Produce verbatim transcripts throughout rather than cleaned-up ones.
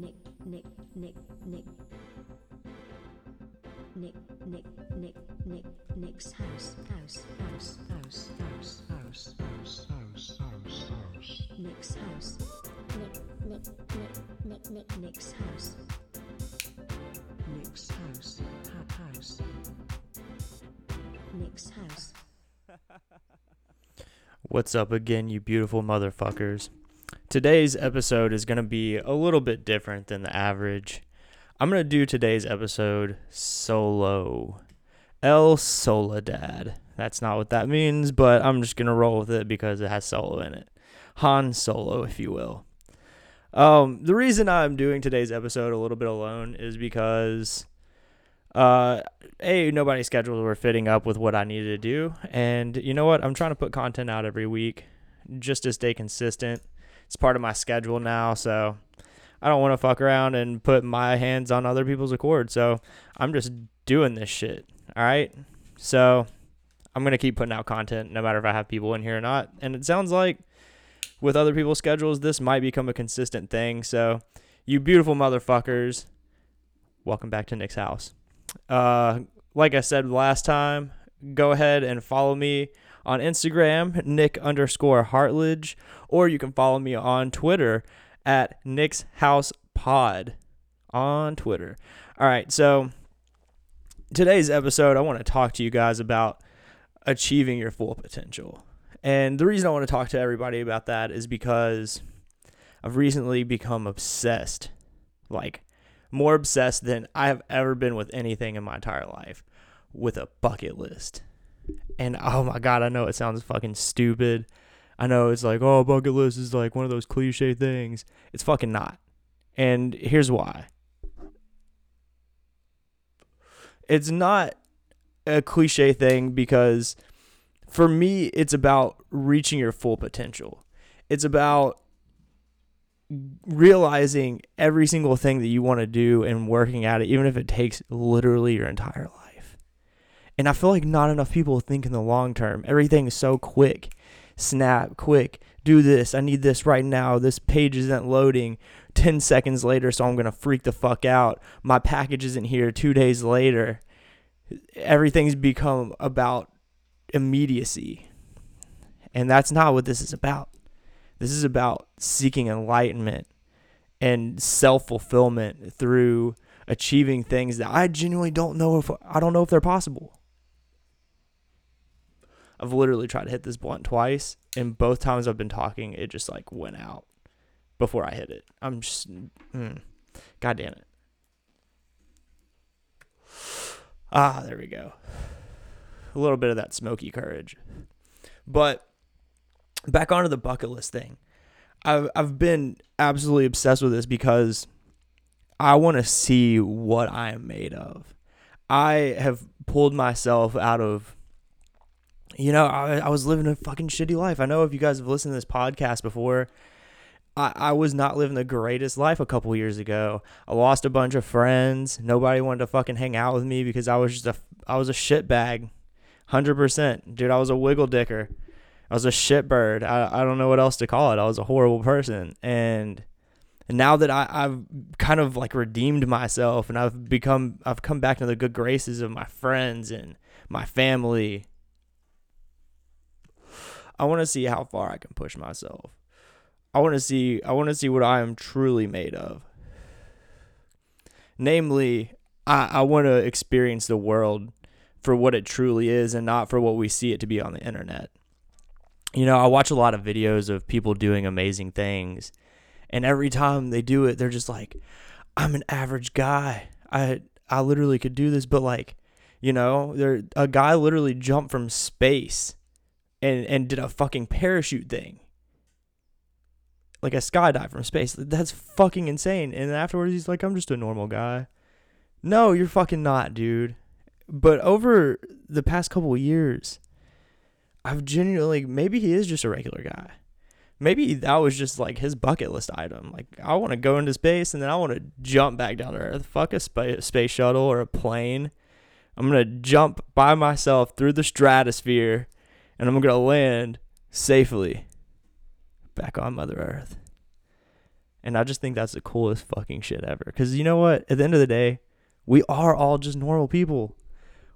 Nick, Nick, Nick, Nick. Nick, Nick, Nick, Nick, Nick's house, house, house, house, house, house, house, house, house, house. Nick's house. Nick, Nick, Nick, Nick, Nick, Nick's house. Nick's house, house. Nick's house. What's up again, you beautiful motherfuckers? Today's episode is going to be a little bit different than the average. I'm going to do today's episode solo. El Soledad. That's not what that means, but I'm just going to roll with it because it has solo in it. Han Solo, if you will. Um, the reason I'm doing today's episode a little bit alone is because... Uh, A, nobody's schedules were fitting up with what I needed to do. And you know what? I'm trying to put content out every week just to stay consistent. It's part of my schedule now, so I don't want to fuck around and put my hands on other people's accord. So I'm just doing this shit, all right? So I'm going to keep putting out content no matter if I have people in here or not. And it sounds like with other people's schedules, this might become a consistent thing. So you beautiful motherfuckers, welcome back to Nick's house. Uh, like I said last time, go ahead and follow me on Instagram, Nick underscore Hartlage, or you can follow me on Twitter at Nick's House Pod on Twitter. All right, so today's episode, I want to talk to you guys about achieving your full potential. And the reason I want to talk to everybody about that is because I've recently become obsessed, like more obsessed than I have ever been with anything in my entire life, with a bucket list. And oh my God, I know it sounds fucking stupid. I know it's like, oh, bucket list is like one of those cliche things. It's fucking not. And here's why. It's not a cliche thing because for me, it's about reaching your full potential. It's about realizing every single thing that you want to do and working at it, even if it takes literally your entire life. And I feel like not enough people think in the long term. Everything is so quick. Snap, quick, do this. I need this right now. This page isn't loading ten seconds later, so I'm going to freak the fuck out. My package isn't here two days later. Everything's become about immediacy. And that's not what this is about. This is about seeking enlightenment and self-fulfillment through achieving things that I genuinely don't know if I don't know if they're possible. I've literally tried to hit this blunt twice, and both times I've been talking, it just like went out before I hit it. I'm just, mm, God damn it. Ah, there we go. A little bit of that smoky courage. But back onto the bucket list thing. I've, I've been absolutely obsessed with this because I want to see what I am made of. I have pulled myself out of, you know, I, I was living a fucking shitty life. I know if you guys have listened to this podcast before, I, I was not living the greatest life a couple years ago. I lost a bunch of friends. Nobody wanted to fucking hang out with me because I was just a, I was a shitbag. one hundred percent. Dude, I was a wiggle dicker. I was a shitbird. I, I don't know what else to call it. I was a horrible person. And, and now that I, I've kind of like redeemed myself and I've become, I've come back to the good graces of my friends and my family, I want to see how far I can push myself. I want to see, I want to see what I am truly made of. Namely, I, I want to experience the world for what it truly is and not for what we see it to be on the internet. You know, I watch a lot of videos of people doing amazing things, and every time they do it, they're just like, I'm an average guy. I I literally could do this, but like, you know, there a guy literally jumped from space and, and did a fucking parachute thing. Like a skydive from space. That's fucking insane. And afterwards, he's like, I'm just a normal guy. No, you're fucking not, dude. But over the past couple of years, I've genuinely, maybe he is just a regular guy. Maybe that was just like his bucket list item. Like, I want to go into space and then I want to jump back down to Earth. Fuck a spa- space shuttle or a plane. I'm going to jump by myself through the stratosphere and I'm going to land safely back on Mother Earth. And I just think that's the coolest fucking shit ever. Because you know what? At the end of the day, we are all just normal people.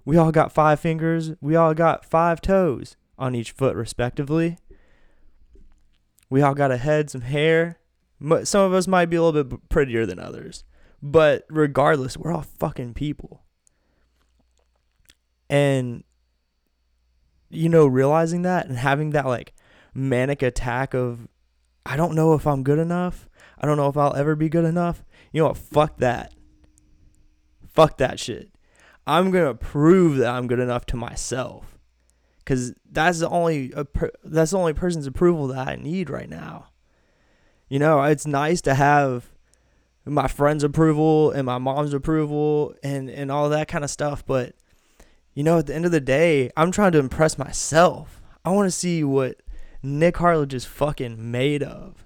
We all got five fingers. We all got five toes on each foot, respectively. We all got a head, some hair. Some of us might be a little bit prettier than others. But regardless, we're all fucking people. And, you know, realizing that and having that, like, manic attack of, I don't know if I'm good enough. I don't know if I'll ever be good enough. You know what? Fuck that. Fuck that shit. I'm going to prove that I'm good enough to myself. Because that's the only that's the only person's approval that I need right now. You know, it's nice to have my friend's approval and my mom's approval and, and all that kind of stuff. But, you know, at the end of the day, I'm trying to impress myself. I want to see what Nick Hartlage is fucking made of.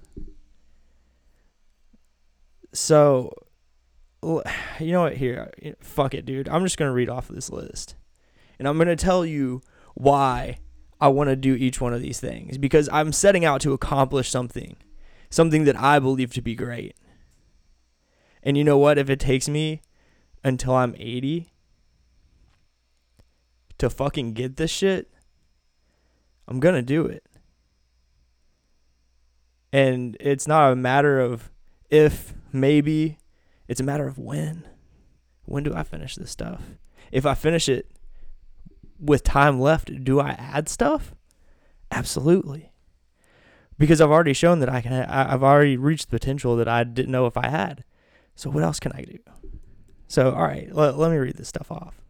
So, you know what, here, fuck it, dude. I'm just going to read off this list. And I'm going to tell you why I want to do each one of these things. Because I'm setting out to accomplish something. Something that I believe to be great. And you know what? If it takes me until I'm eighty to fucking get this shit, I'm going to do it. And it's not a matter of if, maybe. It's a matter of when. When do I finish this stuff? If I finish it with time left, do I add stuff? Absolutely. Because I've already shown that I can, I've already reached the potential that I didn't know if I had. So what else can I do? So, all right, let, let me read this stuff off.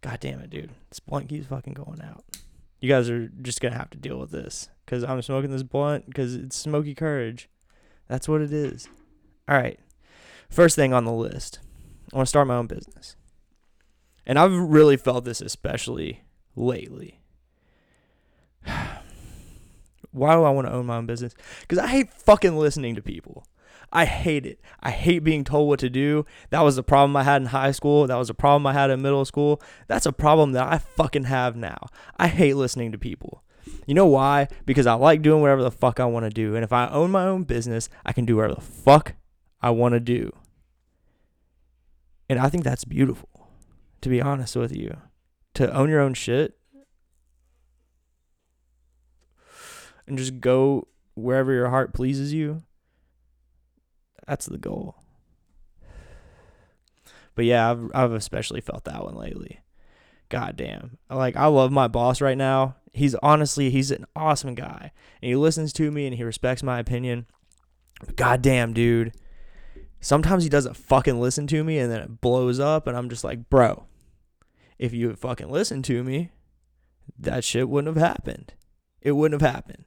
God damn it, dude. This blunt keeps fucking going out. You guys are just going to have to deal with this because I'm smoking this blunt because it's Smoky Courage. That's what it is. All right. First thing on the list, I want to start my own business. And I've really felt this especially lately. Why do I want to own my own business? Because I hate fucking listening to people. I hate it. I hate being told what to do. That was the problem I had in high school. That was a problem I had in middle school. That's a problem that I fucking have now. I hate listening to people. You know why? Because I like doing whatever the fuck I want to do. And if I own my own business, I can do whatever the fuck I want to do. And I think that's beautiful, to be honest with you. To own your own shit and just go wherever your heart pleases you. That's the goal. But yeah, I've, I've especially felt that one lately. God damn. Like, I love my boss right now. He's honestly, he's an awesome guy. And he listens to me and he respects my opinion. But goddamn, dude. Sometimes he doesn't fucking listen to me and then it blows up and I'm just like, bro, if you had fucking listened to me, that shit wouldn't have happened. It wouldn't have happened.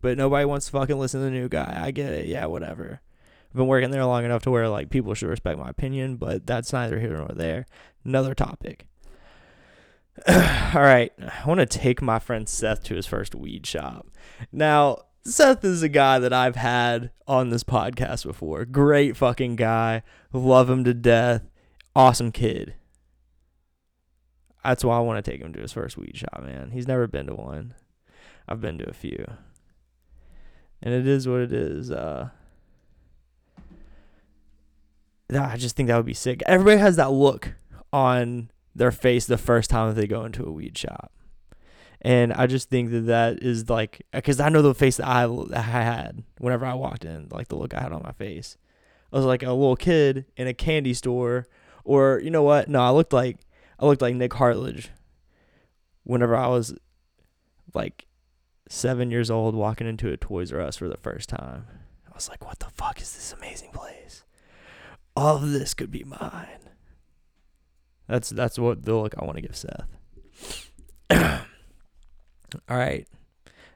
But nobody wants to fucking listen to the new guy. I get it. Yeah, whatever. I've been working there long enough to where, like, people should respect my opinion, but that's neither here nor there. Another topic. All right, I want to take my friend Seth to his first weed shop. Now, Seth is a guy that I've had on this podcast before. Great fucking guy. Love him to death. Awesome kid. That's why I want to take him to his first weed shop, man. He's never been to one. I've been to a few. And it is what it is. Uh, I just think that would be sick. Everybody has that look on their face the first time that they go into a weed shop. And I just think that that is like, because I know the face that I, I had whenever I walked in, like the look I had on my face. I was like a little kid in a candy store, or you know what? No, I looked like, I looked like Nick Hartlage whenever I was like seven years old walking into a Toys R Us for the first time. I was like, what the fuck is this amazing place? All of this could be mine. That's that's what the look I want to give Seth. All right.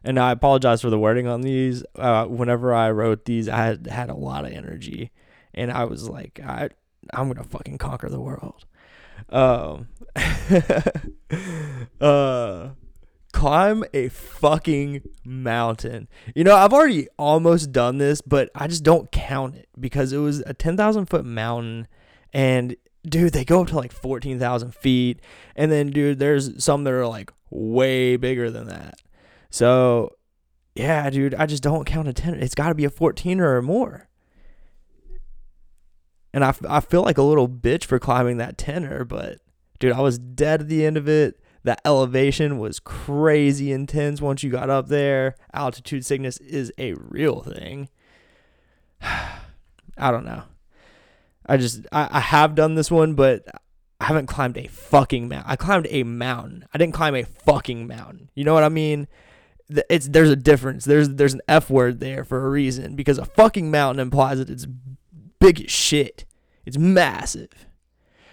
And I apologize for the wording on these. Uh, whenever I wrote these, I had, had a lot of energy. And I was like, I, I'm going to fucking conquer the world. Um, uh, climb a fucking mountain. You know, I've already almost done this, but I just don't count it. Because it was a ten thousand foot mountain. And dude, they go up to like fourteen thousand feet. And then, dude, there's some that are like way bigger than that. So yeah, dude, I just don't count a ten. It's got to be a fourteener or more. And I, I feel like a little bitch for climbing that tenner, but dude, I was dead at the end of it. That elevation was crazy intense once you got up there. Altitude sickness is a real thing. I don't know. I just, I, I have done this one, but I haven't climbed a fucking mountain. I climbed a mountain. I didn't climb a fucking mountain. You know what I mean? It's There's a difference. There's there's an F word there for a reason, because a fucking mountain implies that it's big as shit. It's massive.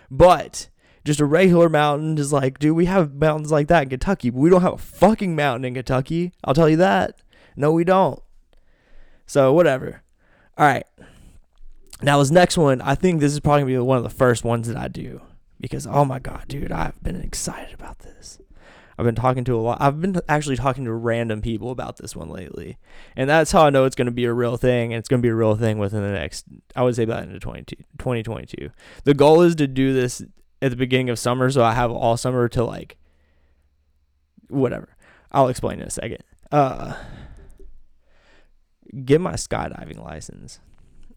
But just a regular mountain is like, dude, we have mountains like that in Kentucky, but we don't have a fucking mountain in Kentucky. I'll tell you that. No, we don't. So, whatever. All right. Now, this next one, I think this is probably going to be one of the first ones that I do, because, oh my God, dude, I've been excited about this. I've been talking to a lot. I've been actually talking to random people about this one lately. And that's how I know it's going to be a real thing. And it's going to be a real thing within the next, I would say, about into twenty twenty-two. The goal is to do this at the beginning of summer. So I have all summer to, like, whatever. I'll explain in a second. Uh, get my skydiving license.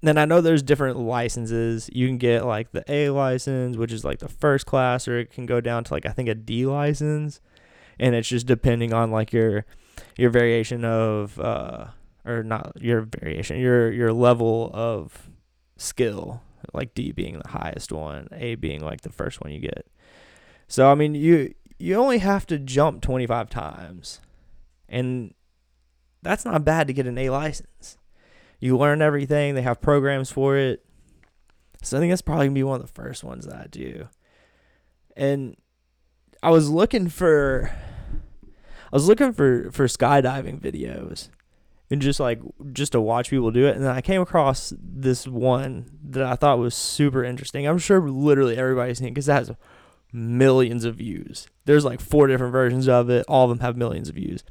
Then I know there's different licenses. You can get, like, the A license, which is like the first class, or it can go down to, like, I think a D license. And it's just depending on, like, your your variation of uh or not your variation, your your level of skill, like D being the highest one, A being like the first one you get. So I mean, you you only have to jump twenty-five times. And that's not bad to get an A license. You learn everything, they have programs for it. So I think that's probably gonna be one of the first ones that I do. And I was looking for I was looking for, for skydiving videos and just like just to watch people do it, and then I came across this one that I thought was super interesting. I'm sure literally everybody's seen it because it has millions of views. There's like four different versions of it. All of them have millions of views.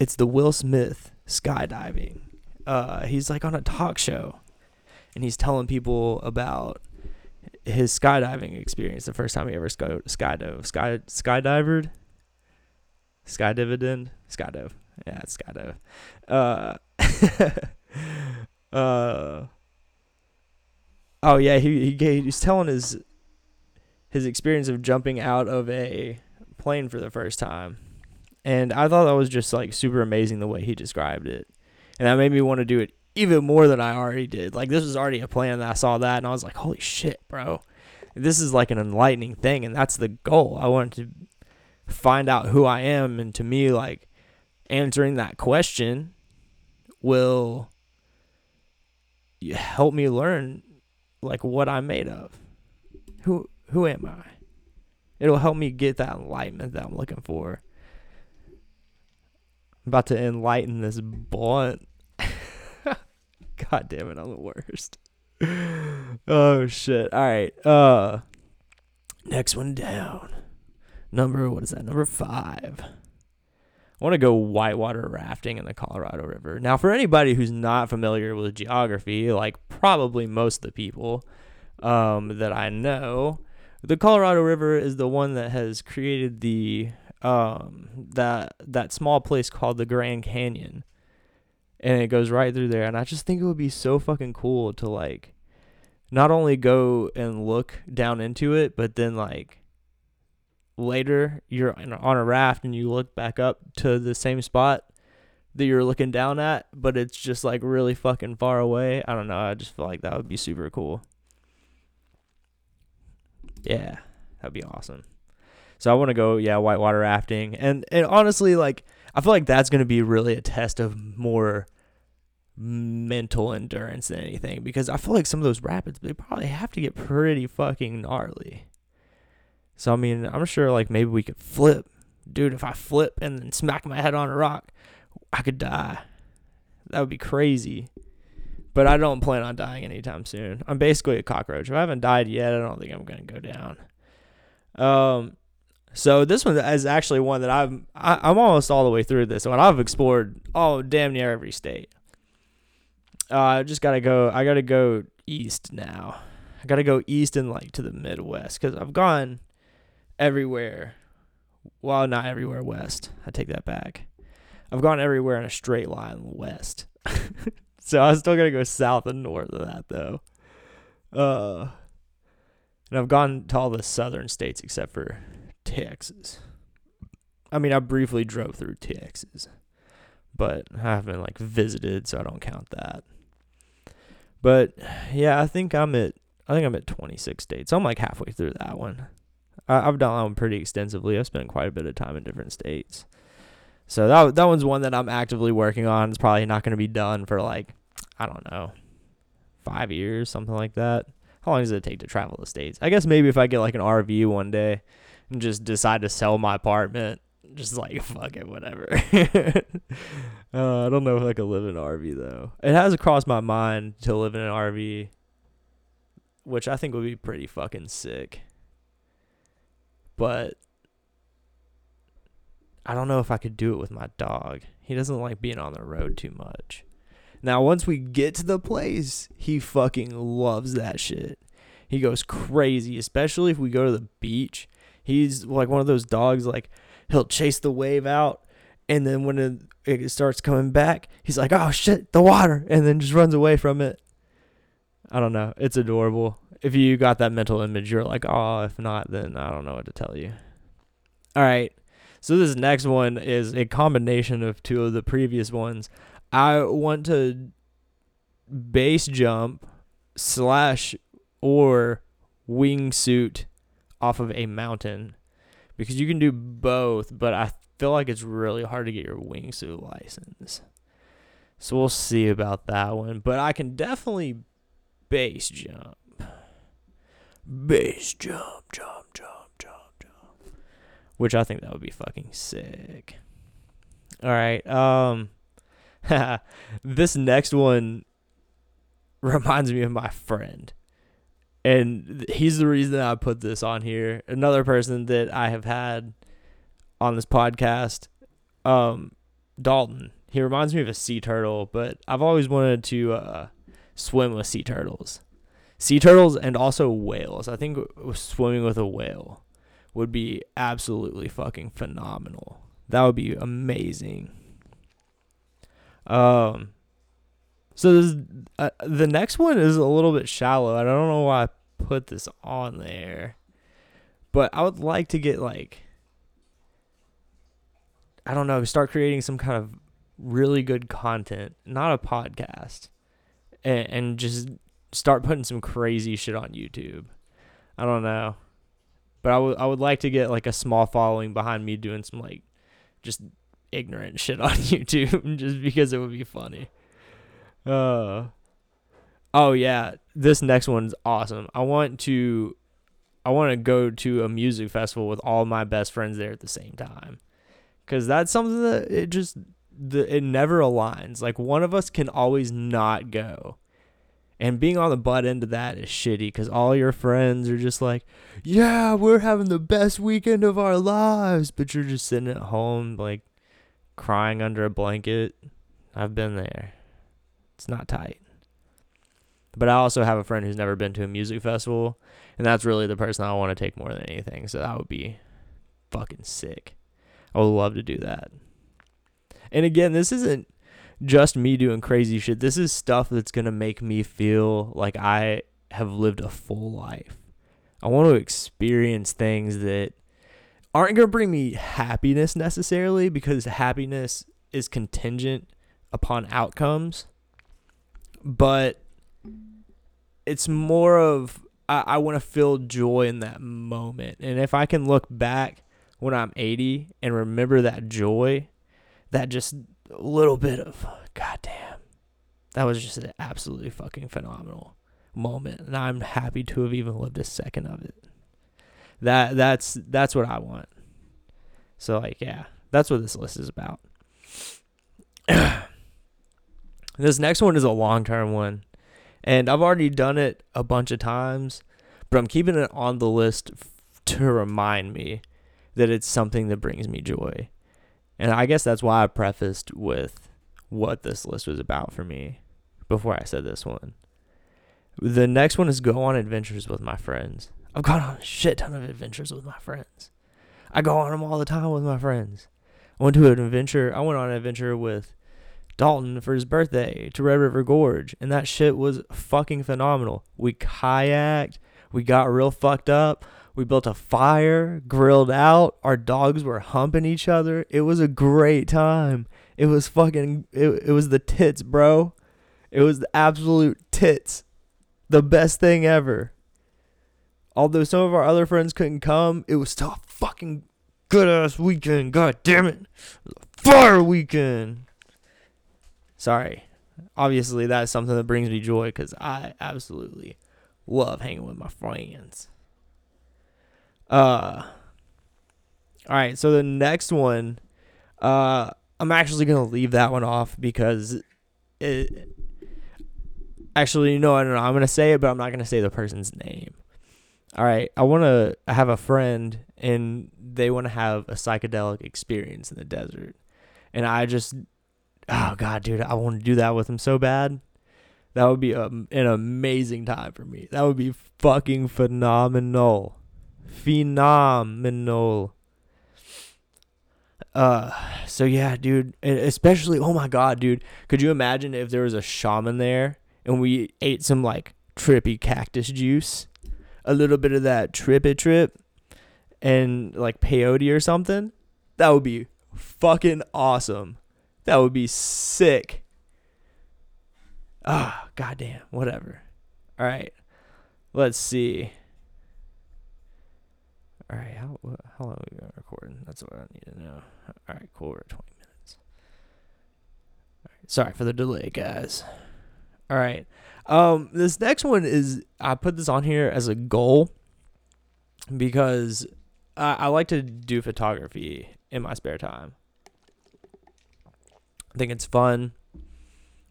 It's the Will Smith skydiving. Uh, he's like on a talk show and he's telling people about his skydiving experience, the first time he ever sky skydove, sky skydivered, sky dividend, skydove. Yeah, it's skydove. Uh, uh, oh yeah, he he he's telling his his experience of jumping out of a plane for the first time, and I thought that was just like super amazing the way he described it, and that made me want to do it even more than I already did. Like, this was already a plan that I saw that, and I was like, holy shit, bro. This is like an enlightening thing, and that's the goal. I wanted to find out who I am, and to me, like, answering that question will help me learn, like, what I'm made of. Who who am I? It'll help me get that enlightenment that I'm looking for. I'm about to enlighten this blunt. God damn it, I'm the worst. Oh, shit. All right. Uh, next one down. Number, what is that? Number five. I want to go whitewater rafting in the Colorado River. Now, for anybody who's not familiar with geography, like probably most of the people um, that I know, the Colorado River is the one that has created the um, that that small place called the Grand Canyon. And it goes right through there. And I just think it would be so fucking cool to, like, not only go and look down into it, but then, like, later you're on a raft and you look back up to the same spot that you're looking down at, but it's just, like, really fucking far away. I don't know. I just feel like that would be super cool. Yeah, that'd be awesome. So I want to go, yeah, whitewater rafting. And, and honestly, like, I feel like that's going to be really a test of more mental endurance than anything, because I feel like some of those rapids, they probably have to get pretty fucking gnarly. So, I mean, I'm sure, like, maybe we could flip. Dude, if I flip and then smack my head on a rock, I could die. That would be crazy. But I don't plan on dying anytime soon. I'm basically a cockroach. If I haven't died yet, I don't think I'm going to go down. Um... So this one is actually one that I've, I, I'm almost all the way through this one. I've explored, oh, damn near every state. Uh, I just got to go, I got to go east now. I got to go east and, like, to the Midwest, because I've gone everywhere. Well, not everywhere west. I take that back. I've gone everywhere in a straight line in the west. So I was still going to go south and north of that, though. Uh, and I've gone to all the southern states except for Texas. I mean, I briefly drove through Texas, but I haven't, like, visited, so I don't count that. But, yeah, I think I'm at, I think I'm at twenty-six states. I'm, like, halfway through that one. I, I've done that one pretty extensively. I've spent quite a bit of time in different states. So that that one's one that I'm actively working on. It's probably not going to be done for, like, I don't know, five years, something like that. How long does it take to travel the states? I guess maybe if I get, like, an R V one day and just decide to sell my apartment, just, like, fuck it, whatever. uh, I don't know if I could live in an R V, though. It has crossed my mind to live in an R V, which I think would be pretty fucking sick. But I don't know if I could do it with my dog. He doesn't like being on the road too much. Now, once we get to the place, he fucking loves that shit. He goes crazy, especially if we go to the beach. He's like one of those dogs, like, he'll chase the wave out, and then when it, it starts coming back, he's like, oh, shit, the water, and then just runs away from it. I don't know. It's adorable. If you got that mental image, you're like, oh, if not, then I don't know what to tell you. All right. So this next one is a combination of two of the previous ones. I want to base jump slash or wingsuit off of a mountain, because you can do both, but I feel like it's really hard to get your wingsuit license. So we'll see about that one. But I can definitely base jump. Base jump, jump, jump, jump. Which I think that would be fucking sick. All right. Um, this next one reminds me of my friend. And he's the reason I put this on here. Another person that I have had on this podcast, um, Dalton. He reminds me of a sea turtle, but I've always wanted to uh, swim with sea turtles. Sea turtles and also whales. I think swimming with a whale would be absolutely fucking phenomenal. That would be amazing. Um, so this, uh, the next one is a little bit shallow. I don't know why I put this on there, but I would like to get, like, I don't know, start creating some kind of really good content, not a podcast, and, and just start putting some crazy shit on YouTube. I don't know. But I would I would like to get, like, a small following behind me doing some, like, just ignorant shit on YouTube just because it would be funny. Uh, oh, yeah. This next one's awesome. I want to I want to go to a music festival with all my best friends there at the same time. Because that's something that it just, the, it never aligns. Like, one of us can always not go. And being on the butt end of that is shitty, because all your friends are just like, yeah, we're having the best weekend of our lives. But you're just sitting at home, like, crying under a blanket. I've been there. It's not tight. But I also have a friend who's never been to a music festival, and that's really the person I want to take more than anything. So that would be fucking sick. I would love to do that. And again, this isn't just me doing crazy shit. This is stuff that's going to make me feel like I have lived a full life. I want to experience things that aren't going to bring me happiness necessarily, because happiness is contingent upon outcomes. But it's more of, I, I want to feel joy in that moment. And if I can look back when I'm eighty and remember that joy, that just a little bit of, goddamn, that was just an absolutely fucking phenomenal moment, and I'm happy to have even lived a second of it. That that's that's what I want. So, like, yeah, that's what this list is about. This next one is a long-term one, and I've already done it a bunch of times, but I'm keeping it on the list f- to remind me that it's something that brings me joy. And I guess that's why I prefaced with what this list was about for me before I said this one. The next one is go on adventures with my friends. I've gone on a shit ton of adventures with my friends. I go on them all the time with my friends. I went to an adventure. I went on an adventure with Dalton for his birthday to Red River Gorge, and that shit was fucking phenomenal. We kayaked, we got real fucked up, we built a fire, grilled out, our dogs were humping each other. It was a great time. It was fucking, it, it was the tits, bro. It was the absolute tits. The best thing ever. Although some of our other friends couldn't come, it was still a fucking good-ass weekend. God damn it. Fire weekend. Sorry. Obviously, that is something that brings me joy because I absolutely love hanging with my friends. Uh, all right, so the next one, uh, I'm actually going to leave that one off because it... Actually, you know, I don't know. I'm going to say it, but I'm not going to say the person's name. All right. I want to I have a friend, and they want to have a psychedelic experience in the desert. And I just, oh, God, dude, I want to do that with him so bad. That would be a, an amazing time for me. That would be fucking phenomenal. Phenomenal. Uh, so, yeah, dude, especially, oh, my God, dude, could you imagine if there was a shaman there? And we ate some, like, trippy cactus juice. A little bit of that trippy trip. And, like, peyote or something. That would be fucking awesome. That would be sick. Ah, oh, goddamn. Whatever. All right. Let's see. All right. How, how long have we been recording? That's what I need to know. All right. Cool. We're at twenty minutes. All right. Sorry for the delay, guys. All right. Um, this next one is, I put this on here as a goal because I, I like to do photography in my spare time. I think it's fun.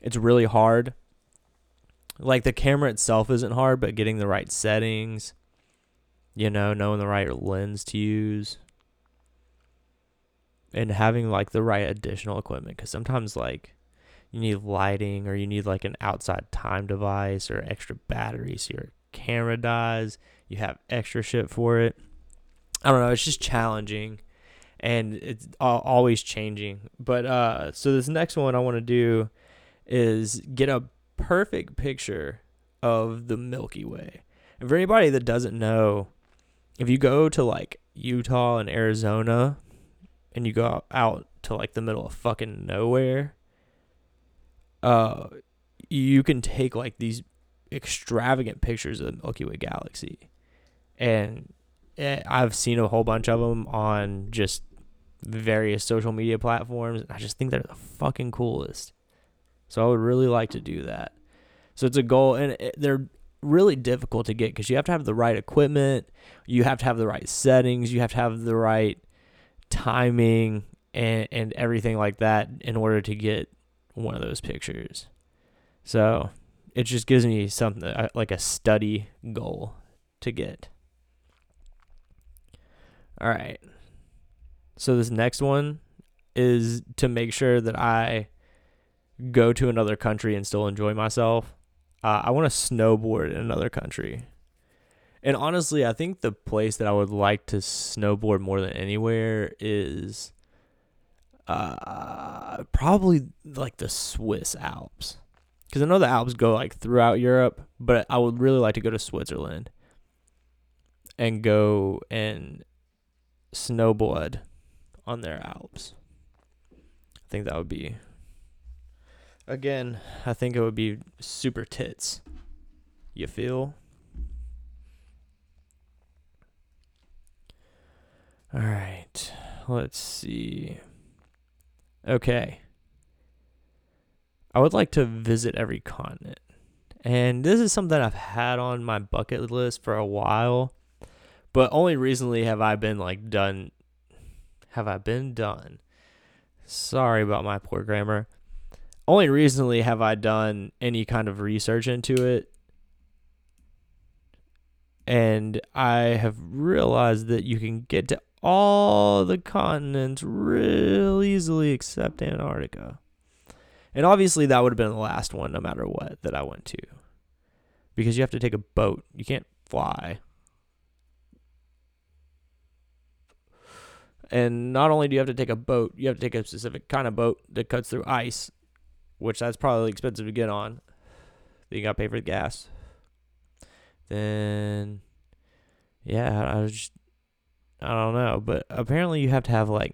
It's really hard. Like, the camera itself isn't hard, but getting the right settings, you know, knowing the right lens to use, and having, like, the right additional equipment, because sometimes, like, you need lighting, or you need like an outside time device, or extra batteries so your camera dies. You have extra shit for it. I don't know. It's just challenging, and it's always changing. But uh, so this next one I want to do is get a perfect picture of the Milky Way. And for anybody that doesn't know, if you go to like Utah and Arizona, and you go out to like the middle of fucking nowhere, Uh, you can take like these extravagant pictures of the Milky Way galaxy, and I've seen a whole bunch of them on just various social media platforms, and I just think they're the fucking coolest. So I would really like to do that. So it's a goal, and it, they're really difficult to get because you have to have the right equipment, you have to have the right settings, you have to have the right timing, and and everything like that in order to get one of those pictures. So it just gives me something like a study goal to get. All right. So this next one is to make sure that I go to another country and still enjoy myself. Uh, I want to snowboard in another country. And honestly, I think the place that I would like to snowboard more than anywhere is Uh, probably like the Swiss Alps, because I know the Alps go like throughout Europe, but I would really like to go to Switzerland and go and snowboard on their Alps. I think that would be, again, I think it would be super tits. You feel? All right, let's see. Okay. I would like to visit every continent. And this is something I've had on my bucket list for a while. But only recently have I been like done. Have I been done? Sorry about my poor grammar. Only recently have I done any kind of research into it. And I have realized that you can get to all the continents real easily except Antarctica. And obviously that would have been the last one no matter what that I went to. Because you have to take a boat. You can't fly. And not only do you have to take a boat, you have to take a specific kind of boat that cuts through ice, which that's probably expensive to get on. Then you got to pay for the gas. Then, yeah, I was just, I don't know. But apparently you have to have, like,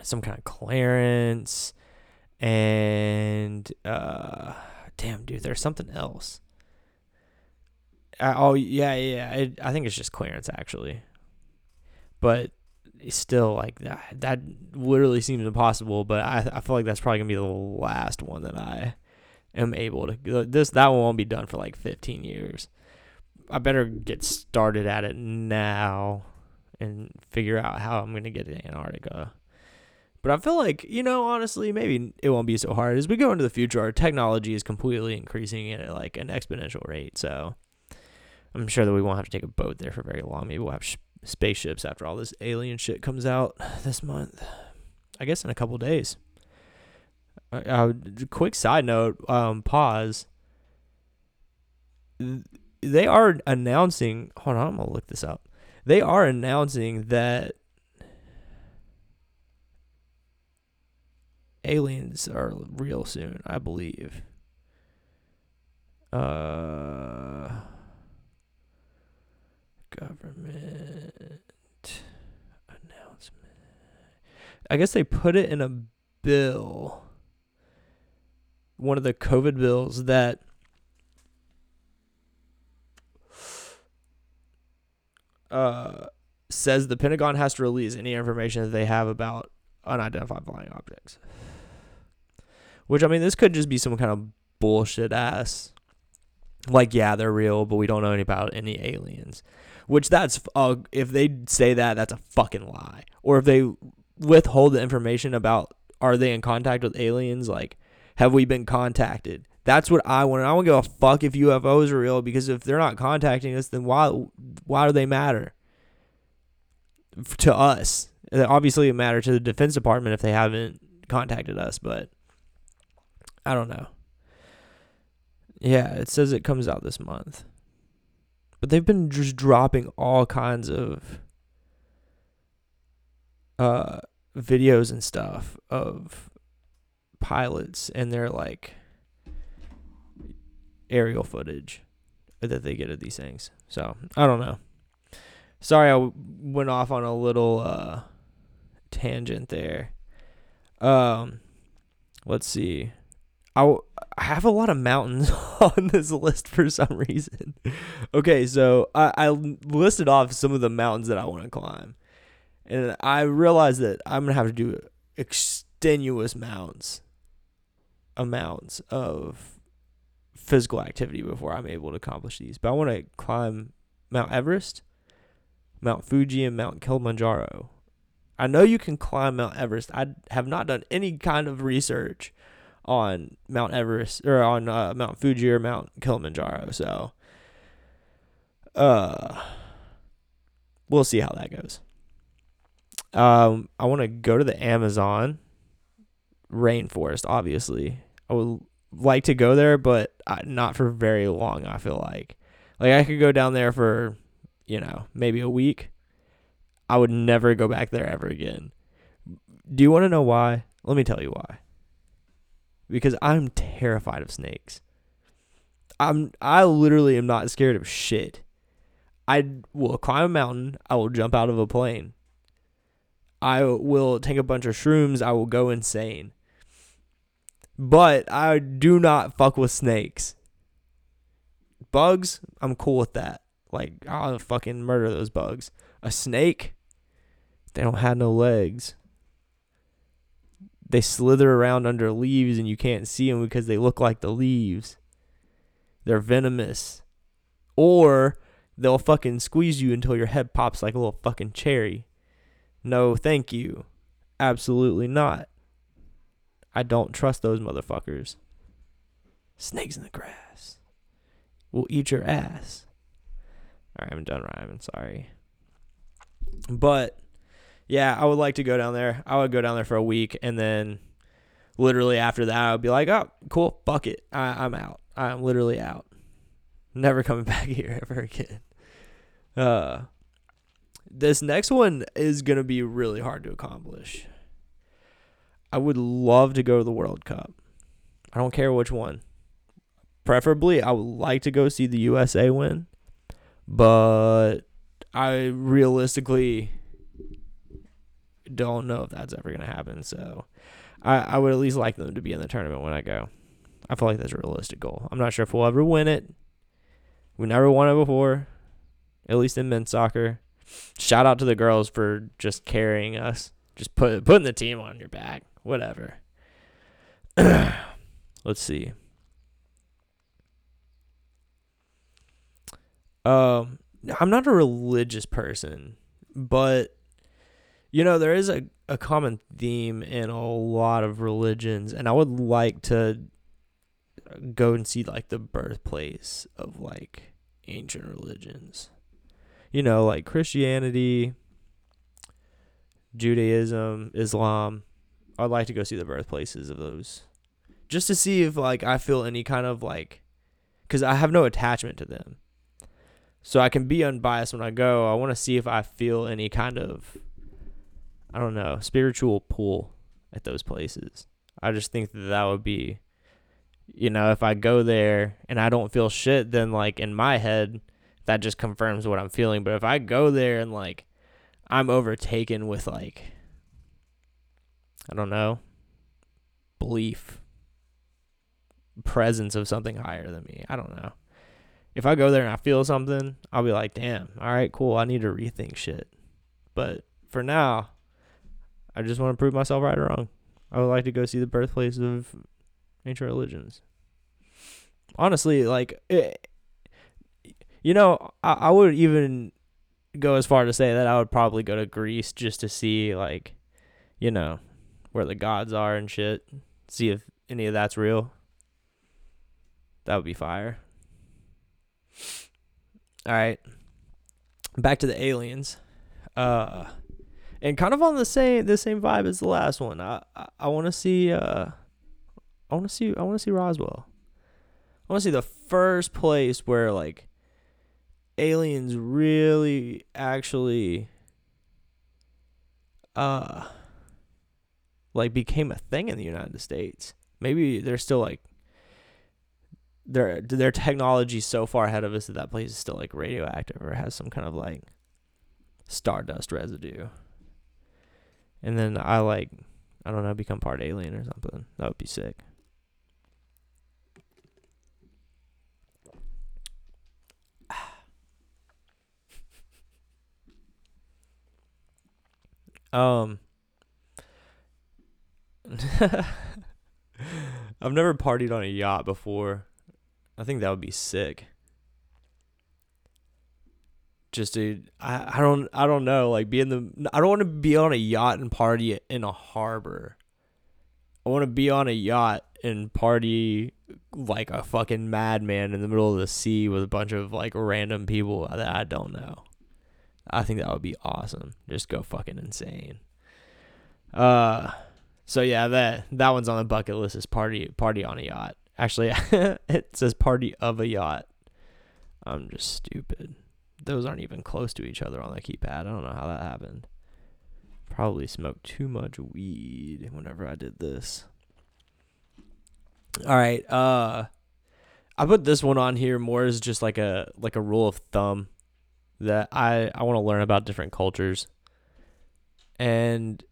some kind of clearance. And, uh, damn, dude, there's something else. I, oh, yeah, yeah. It, I think it's just clearance, actually. But still, like, that that literally seems impossible, but I I feel like that's probably going to be the last one that I am able to. This That one won't be done for, like, fifteen years. I better get started at it now and figure out how I'm going to get to Antarctica. But I feel like, you know, honestly, maybe it won't be so hard. As we go into the future, our technology is completely increasing at, like, an exponential rate, so I'm sure that we won't have to take a boat there for very long. Maybe we'll have sh- spaceships after all this alien shit comes out this month. I guess in a couple days. I, I, quick side note, um, pause. They are announcing, hold on, I'm going to look this up. They are announcing that aliens are real soon, I believe. Uh... Government announcement. I guess they put it in a bill, one of the COVID bills, that uh, says the Pentagon has to release any information that they have about unidentified flying objects. Which, I mean, this could just be some kind of bullshit ass. Like, yeah, they're real, but we don't know any about any aliens. Which, that's, uh, if they say that, that's a fucking lie. Or if they withhold the information about, are they in contact with aliens? Like, have we been contacted? That's what I want. I don't give a fuck if U F Os are real, because if they're not contacting us, then why why do they matter to us? Obviously, it matters to the Defense Department if they haven't contacted us, but I don't know. Yeah, it says it comes out this month. But they've been just dropping all kinds of uh, videos and stuff of pilots and their, like, aerial footage that they get of these things. So, I don't know. Sorry I went off on a little uh, tangent there. Um, let's see. I, I have a lot of mountains on this list for some reason. Okay, so I, I listed off some of the mountains that I want to climb. And I realized that I'm going to have to do extenuous amounts, amounts of physical activity before I'm able to accomplish these. But I want to climb Mount Everest, Mount Fuji, and Mount Kilimanjaro. I know you can climb Mount Everest. I have not done any kind of research on Mount Everest, or on uh, Mount Fuji or Mount Kilimanjaro, so uh, we'll see how that goes. Um, I want to go to the Amazon rainforest, obviously. I would like to go there, but not for very long, I feel like. Like, I could go down there for, you know, maybe a week. I would never go back there ever again. Do you want to know why? Let me tell you why. Because I'm terrified of snakes. I'm I literally am not scared of shit. I will climb a mountain. I will jump out of a plane. I will take a bunch of shrooms. I will go insane. But I do not fuck with snakes. Bugs, I'm cool with that. Like, I'll fucking murder those bugs. A snake, they don't have no legs. They slither around under leaves and you can't see them because they look like the leaves. They're venomous. Or they'll fucking squeeze you until your head pops like a little fucking cherry. No, thank you. Absolutely not. I don't trust those motherfuckers. Snakes in the grass will eat your ass. Alright, I'm done rhyming. Sorry. But yeah, I would like to go down there. I would go down there for a week, and then literally after that, I would be like, oh, cool, fuck it. I, I'm out. I'm literally out. Never coming back here ever again. Uh, This next one is going to be really hard to accomplish. I would love to go to the World Cup. I don't care which one. Preferably, I would like to go see the U S A win. But I realistically don't know if that's ever going to happen. So I, I would at least like them to be in the tournament when I go. I feel like that's a realistic goal. I'm not sure if we'll ever win it. We never won it before, at least in men's soccer. Shout out to the girls for just carrying us. Just put, putting the team on your back. Whatever. Let's see. Um, I'm not a religious person, but, you know, there is a, a common theme in a lot of religions, and I would like to go and see, like, the birthplace of, like, ancient religions. You know, like Christianity, Judaism, Islam. I'd like to go see the birthplaces of those just to see if, like, I feel any kind of, like, because I have no attachment to them. So I can be unbiased when I go. I want to see if I feel any kind of, I don't know, spiritual pull at those places. I just think that that would be, you know, if I go there and I don't feel shit, then, like, in my head, that just confirms what I'm feeling. But if I go there and, like, I'm overtaken with, like, I don't know, belief, presence of something higher than me. I don't know. If I go there and I feel something, I'll be like, damn, all right, cool. I need to rethink shit. But for now, I just want to prove myself right or wrong. I would like to go see the birthplace of ancient religions. Honestly, like, it, you know, I, I would even go as far to say that I would probably go to Greece just to see, like, you know, where the gods are and shit. See if any of that's real. That would be fire. All right, back to the aliens, uh, and kind of on the same the same vibe as the last one. I I, I want to see uh, I want to see I want to see Roswell. I want to see the first place where, like, aliens really actually uh like became a thing in the United States. Maybe they're still, like, Their their technology so far ahead of us that that place is still, like, radioactive or has some kind of, like, stardust residue. And then I, like, I don't know, become part alien or something. That would be sick. um. I've never partied on a yacht before. I think that would be sick. Just to, I, I don't, I don't know. Like, be in the, I don't want to be on a yacht and party in a harbor. I want to be on a yacht and party like a fucking madman in the middle of the sea with a bunch of, like, random people that I don't know. I think that would be awesome. Just go fucking insane. Uh, so yeah, that, that one's on the bucket list is party, party on a yacht. Actually, it says party of a yacht. I'm just stupid. Those aren't even close to each other on the keypad. I don't know how that happened. Probably smoked too much weed whenever I did this. All right. Uh, I put this one on here more as just like a like a rule of thumb that I, I want to learn about different cultures. And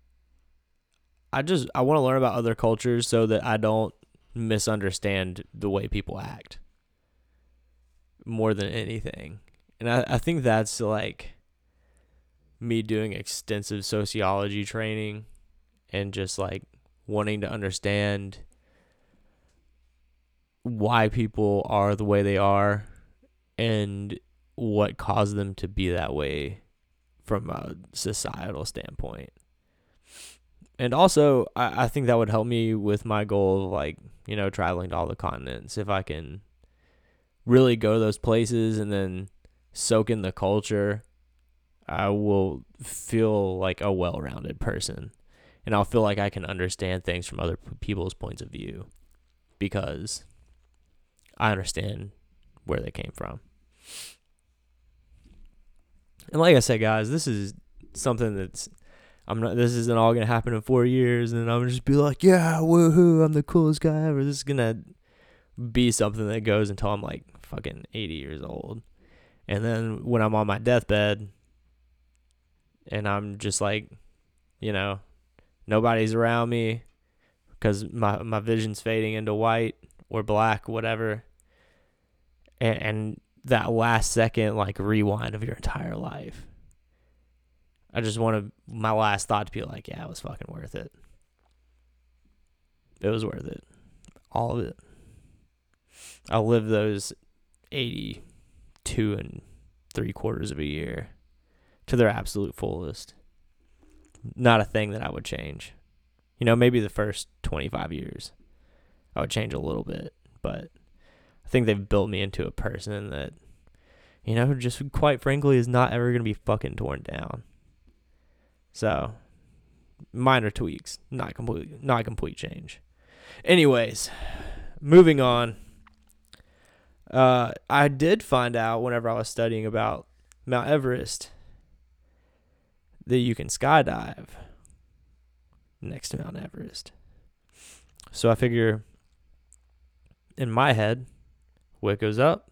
I just I want to learn about other cultures so that I don't misunderstand the way people act more than anything. And I, I think that's, like, me doing extensive sociology training and just, like, wanting to understand why people are the way they are and what caused them to be that way from a societal standpoint. And also, I, I think that would help me with my goal of, like, you know, traveling to all the continents. If I can really go to those places and then soak in the culture, I will feel like a well-rounded person. And I'll feel like I can understand things from other people's points of view because I understand where they came from. And like I said, guys, this is something that's, I'm not, this isn't all going to happen in four years and I'm going to just be like, yeah, woohoo, I'm the coolest guy ever. This is going to be something that goes until I'm like fucking eighty years old. And then when I'm on my deathbed and I'm just like, you know, nobody's around me because my, my vision's fading into white or black, whatever. And, and that last second, like, rewind of your entire life. I just wanted my last thought to be like, yeah, it was fucking worth it. It was worth it. All of it. I lived those eighty-two and three quarters of a year to their absolute fullest. Not a thing that I would change. You know, maybe the first twenty-five years I would change a little bit, but I think they've built me into a person that, you know, just quite frankly is not ever going to be fucking torn down. So, minor tweaks, not complete, not complete change. Anyways, moving on. Uh, I did find out whenever I was studying about Mount Everest that you can skydive next to Mount Everest. So I figure, in my head, wick goes up,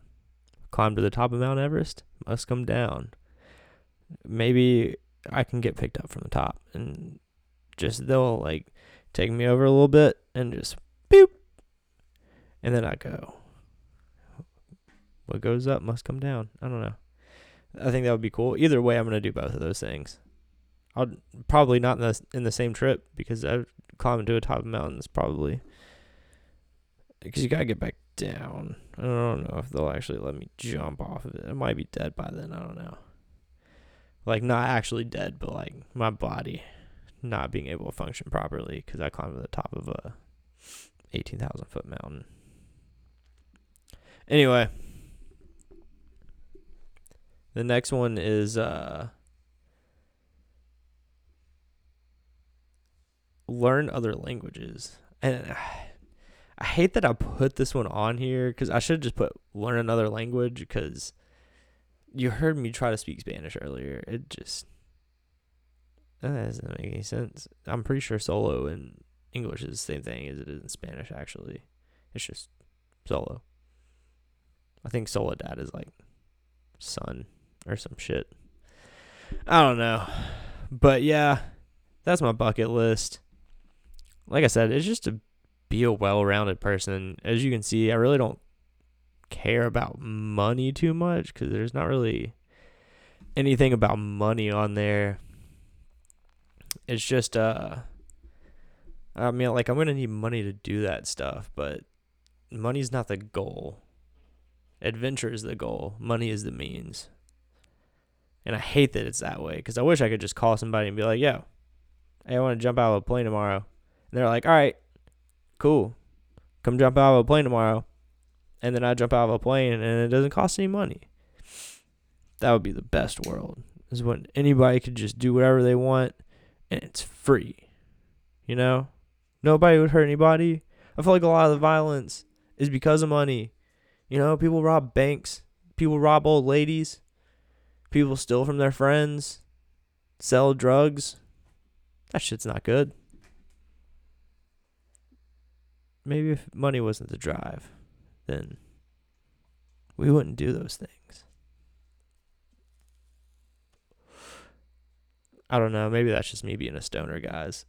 climb to the top of Mount Everest, must come down. Maybe I can get picked up from the top and just they'll like take me over a little bit and just boop, and then I go. What goes up must come down. I don't know. I think that would be cool. Either way, I'm gonna do both of those things. I'll probably not in the, in the same trip because I climbing to a top of mountains probably because you gotta get back down. I don't know if they'll actually let me jump off of it. I might be dead by then. I don't know. Like, not actually dead, but like my body not being able to function properly because I climbed to the top of a eighteen thousand foot mountain. Anyway, the next one is uh, learn other languages. And I, I hate that I put this one on here because I should just put learn another language because you heard me try to speak Spanish earlier. It just that doesn't make any sense. I'm pretty sure solo in English is the same thing as it is in Spanish, actually. It's just solo. I think soledad is like son or some shit. I don't know. But yeah, that's my bucket list. Like I said, it's just to be a well-rounded person. As you can see, I really don't care about money too much because there's not really anything about money on there. It's just uh I mean, like, I'm gonna need money to do that stuff, but money's not the goal. Adventure is the goal. Money is the means. And I hate that it's that way because I wish I could just call somebody and be like, yo, hey, I want to jump out of a plane tomorrow, and they're like, all right, cool, come jump out of a plane tomorrow. And then I jump out of a plane and it doesn't cost any money. That would be the best world, is when anybody could just do whatever they want and it's free. You know? Nobody would hurt anybody. I feel like a lot of the violence is because of money. You know, people rob banks. People rob old ladies. People steal from their friends. Sell drugs. That shit's not good. Maybe if money wasn't the drive, then we wouldn't do those things. I don't know. Maybe that's just me being a stoner, guys.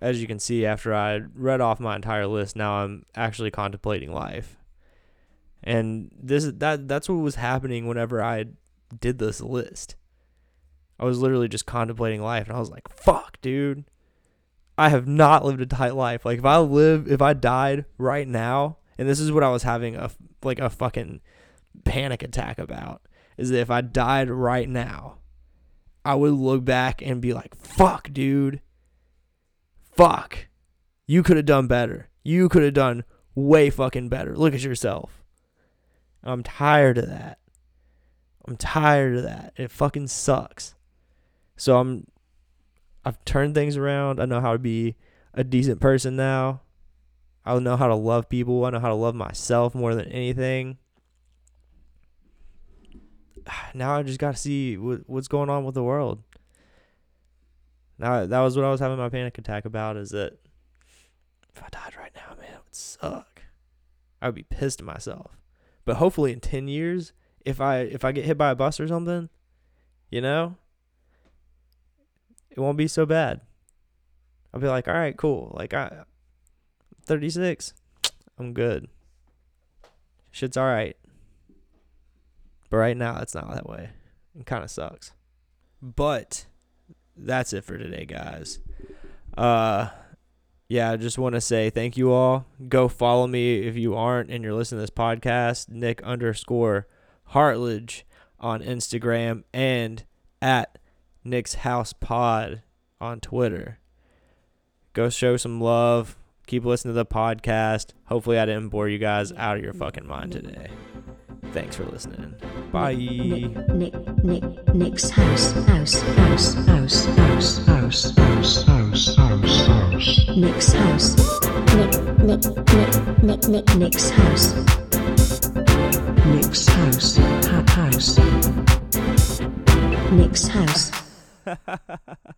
As you can see, after I read off my entire list, now I'm actually contemplating life. And this is that that's what was happening whenever I did this list. I was literally just contemplating life, and I was like, fuck, dude. I have not lived a tight life. Like, if I live, if I died right now, and this is what I was having a, like a fucking panic attack about, is that if I died right now, I would look back and be like, fuck, dude. Fuck. You could have done better. You could have done way fucking better. Look at yourself. I'm tired of that. I'm tired of that. It fucking sucks. So I'm... I've turned things around. I know how to be a decent person now. I know how to love people. I know how to love myself more than anything. now I just got to see w- what's going on with the world. Now, that was what I was having my panic attack about, is that if I died right now, man, it would suck. I would be pissed at myself. But hopefully in ten years, if I if I get hit by a bus or something, you know, it won't be so bad. I'll be like, all right, cool. Like, I, thirty-six, I'm good. Shit's all right. But right now, it's not that way. It kind of sucks. But that's it for today, guys. Uh, yeah, I just want to say thank you all. Go follow me if you aren't and you're listening to this podcast, Nick underscore Hartlage on Instagram and at Nick's House Pod on Twitter. Go show some love. Keep listening to the podcast. Hopefully I didn't bore you guys out of your fucking mind today. Thanks for listening. Bye. Nick, Nick, Nick, Nick's house, house, house, house, house, house, house, house, house, house. Nick's house. Nick, Nick, Nick, Nick, Nick, Nick's house. Nick's house, house. Nick's house.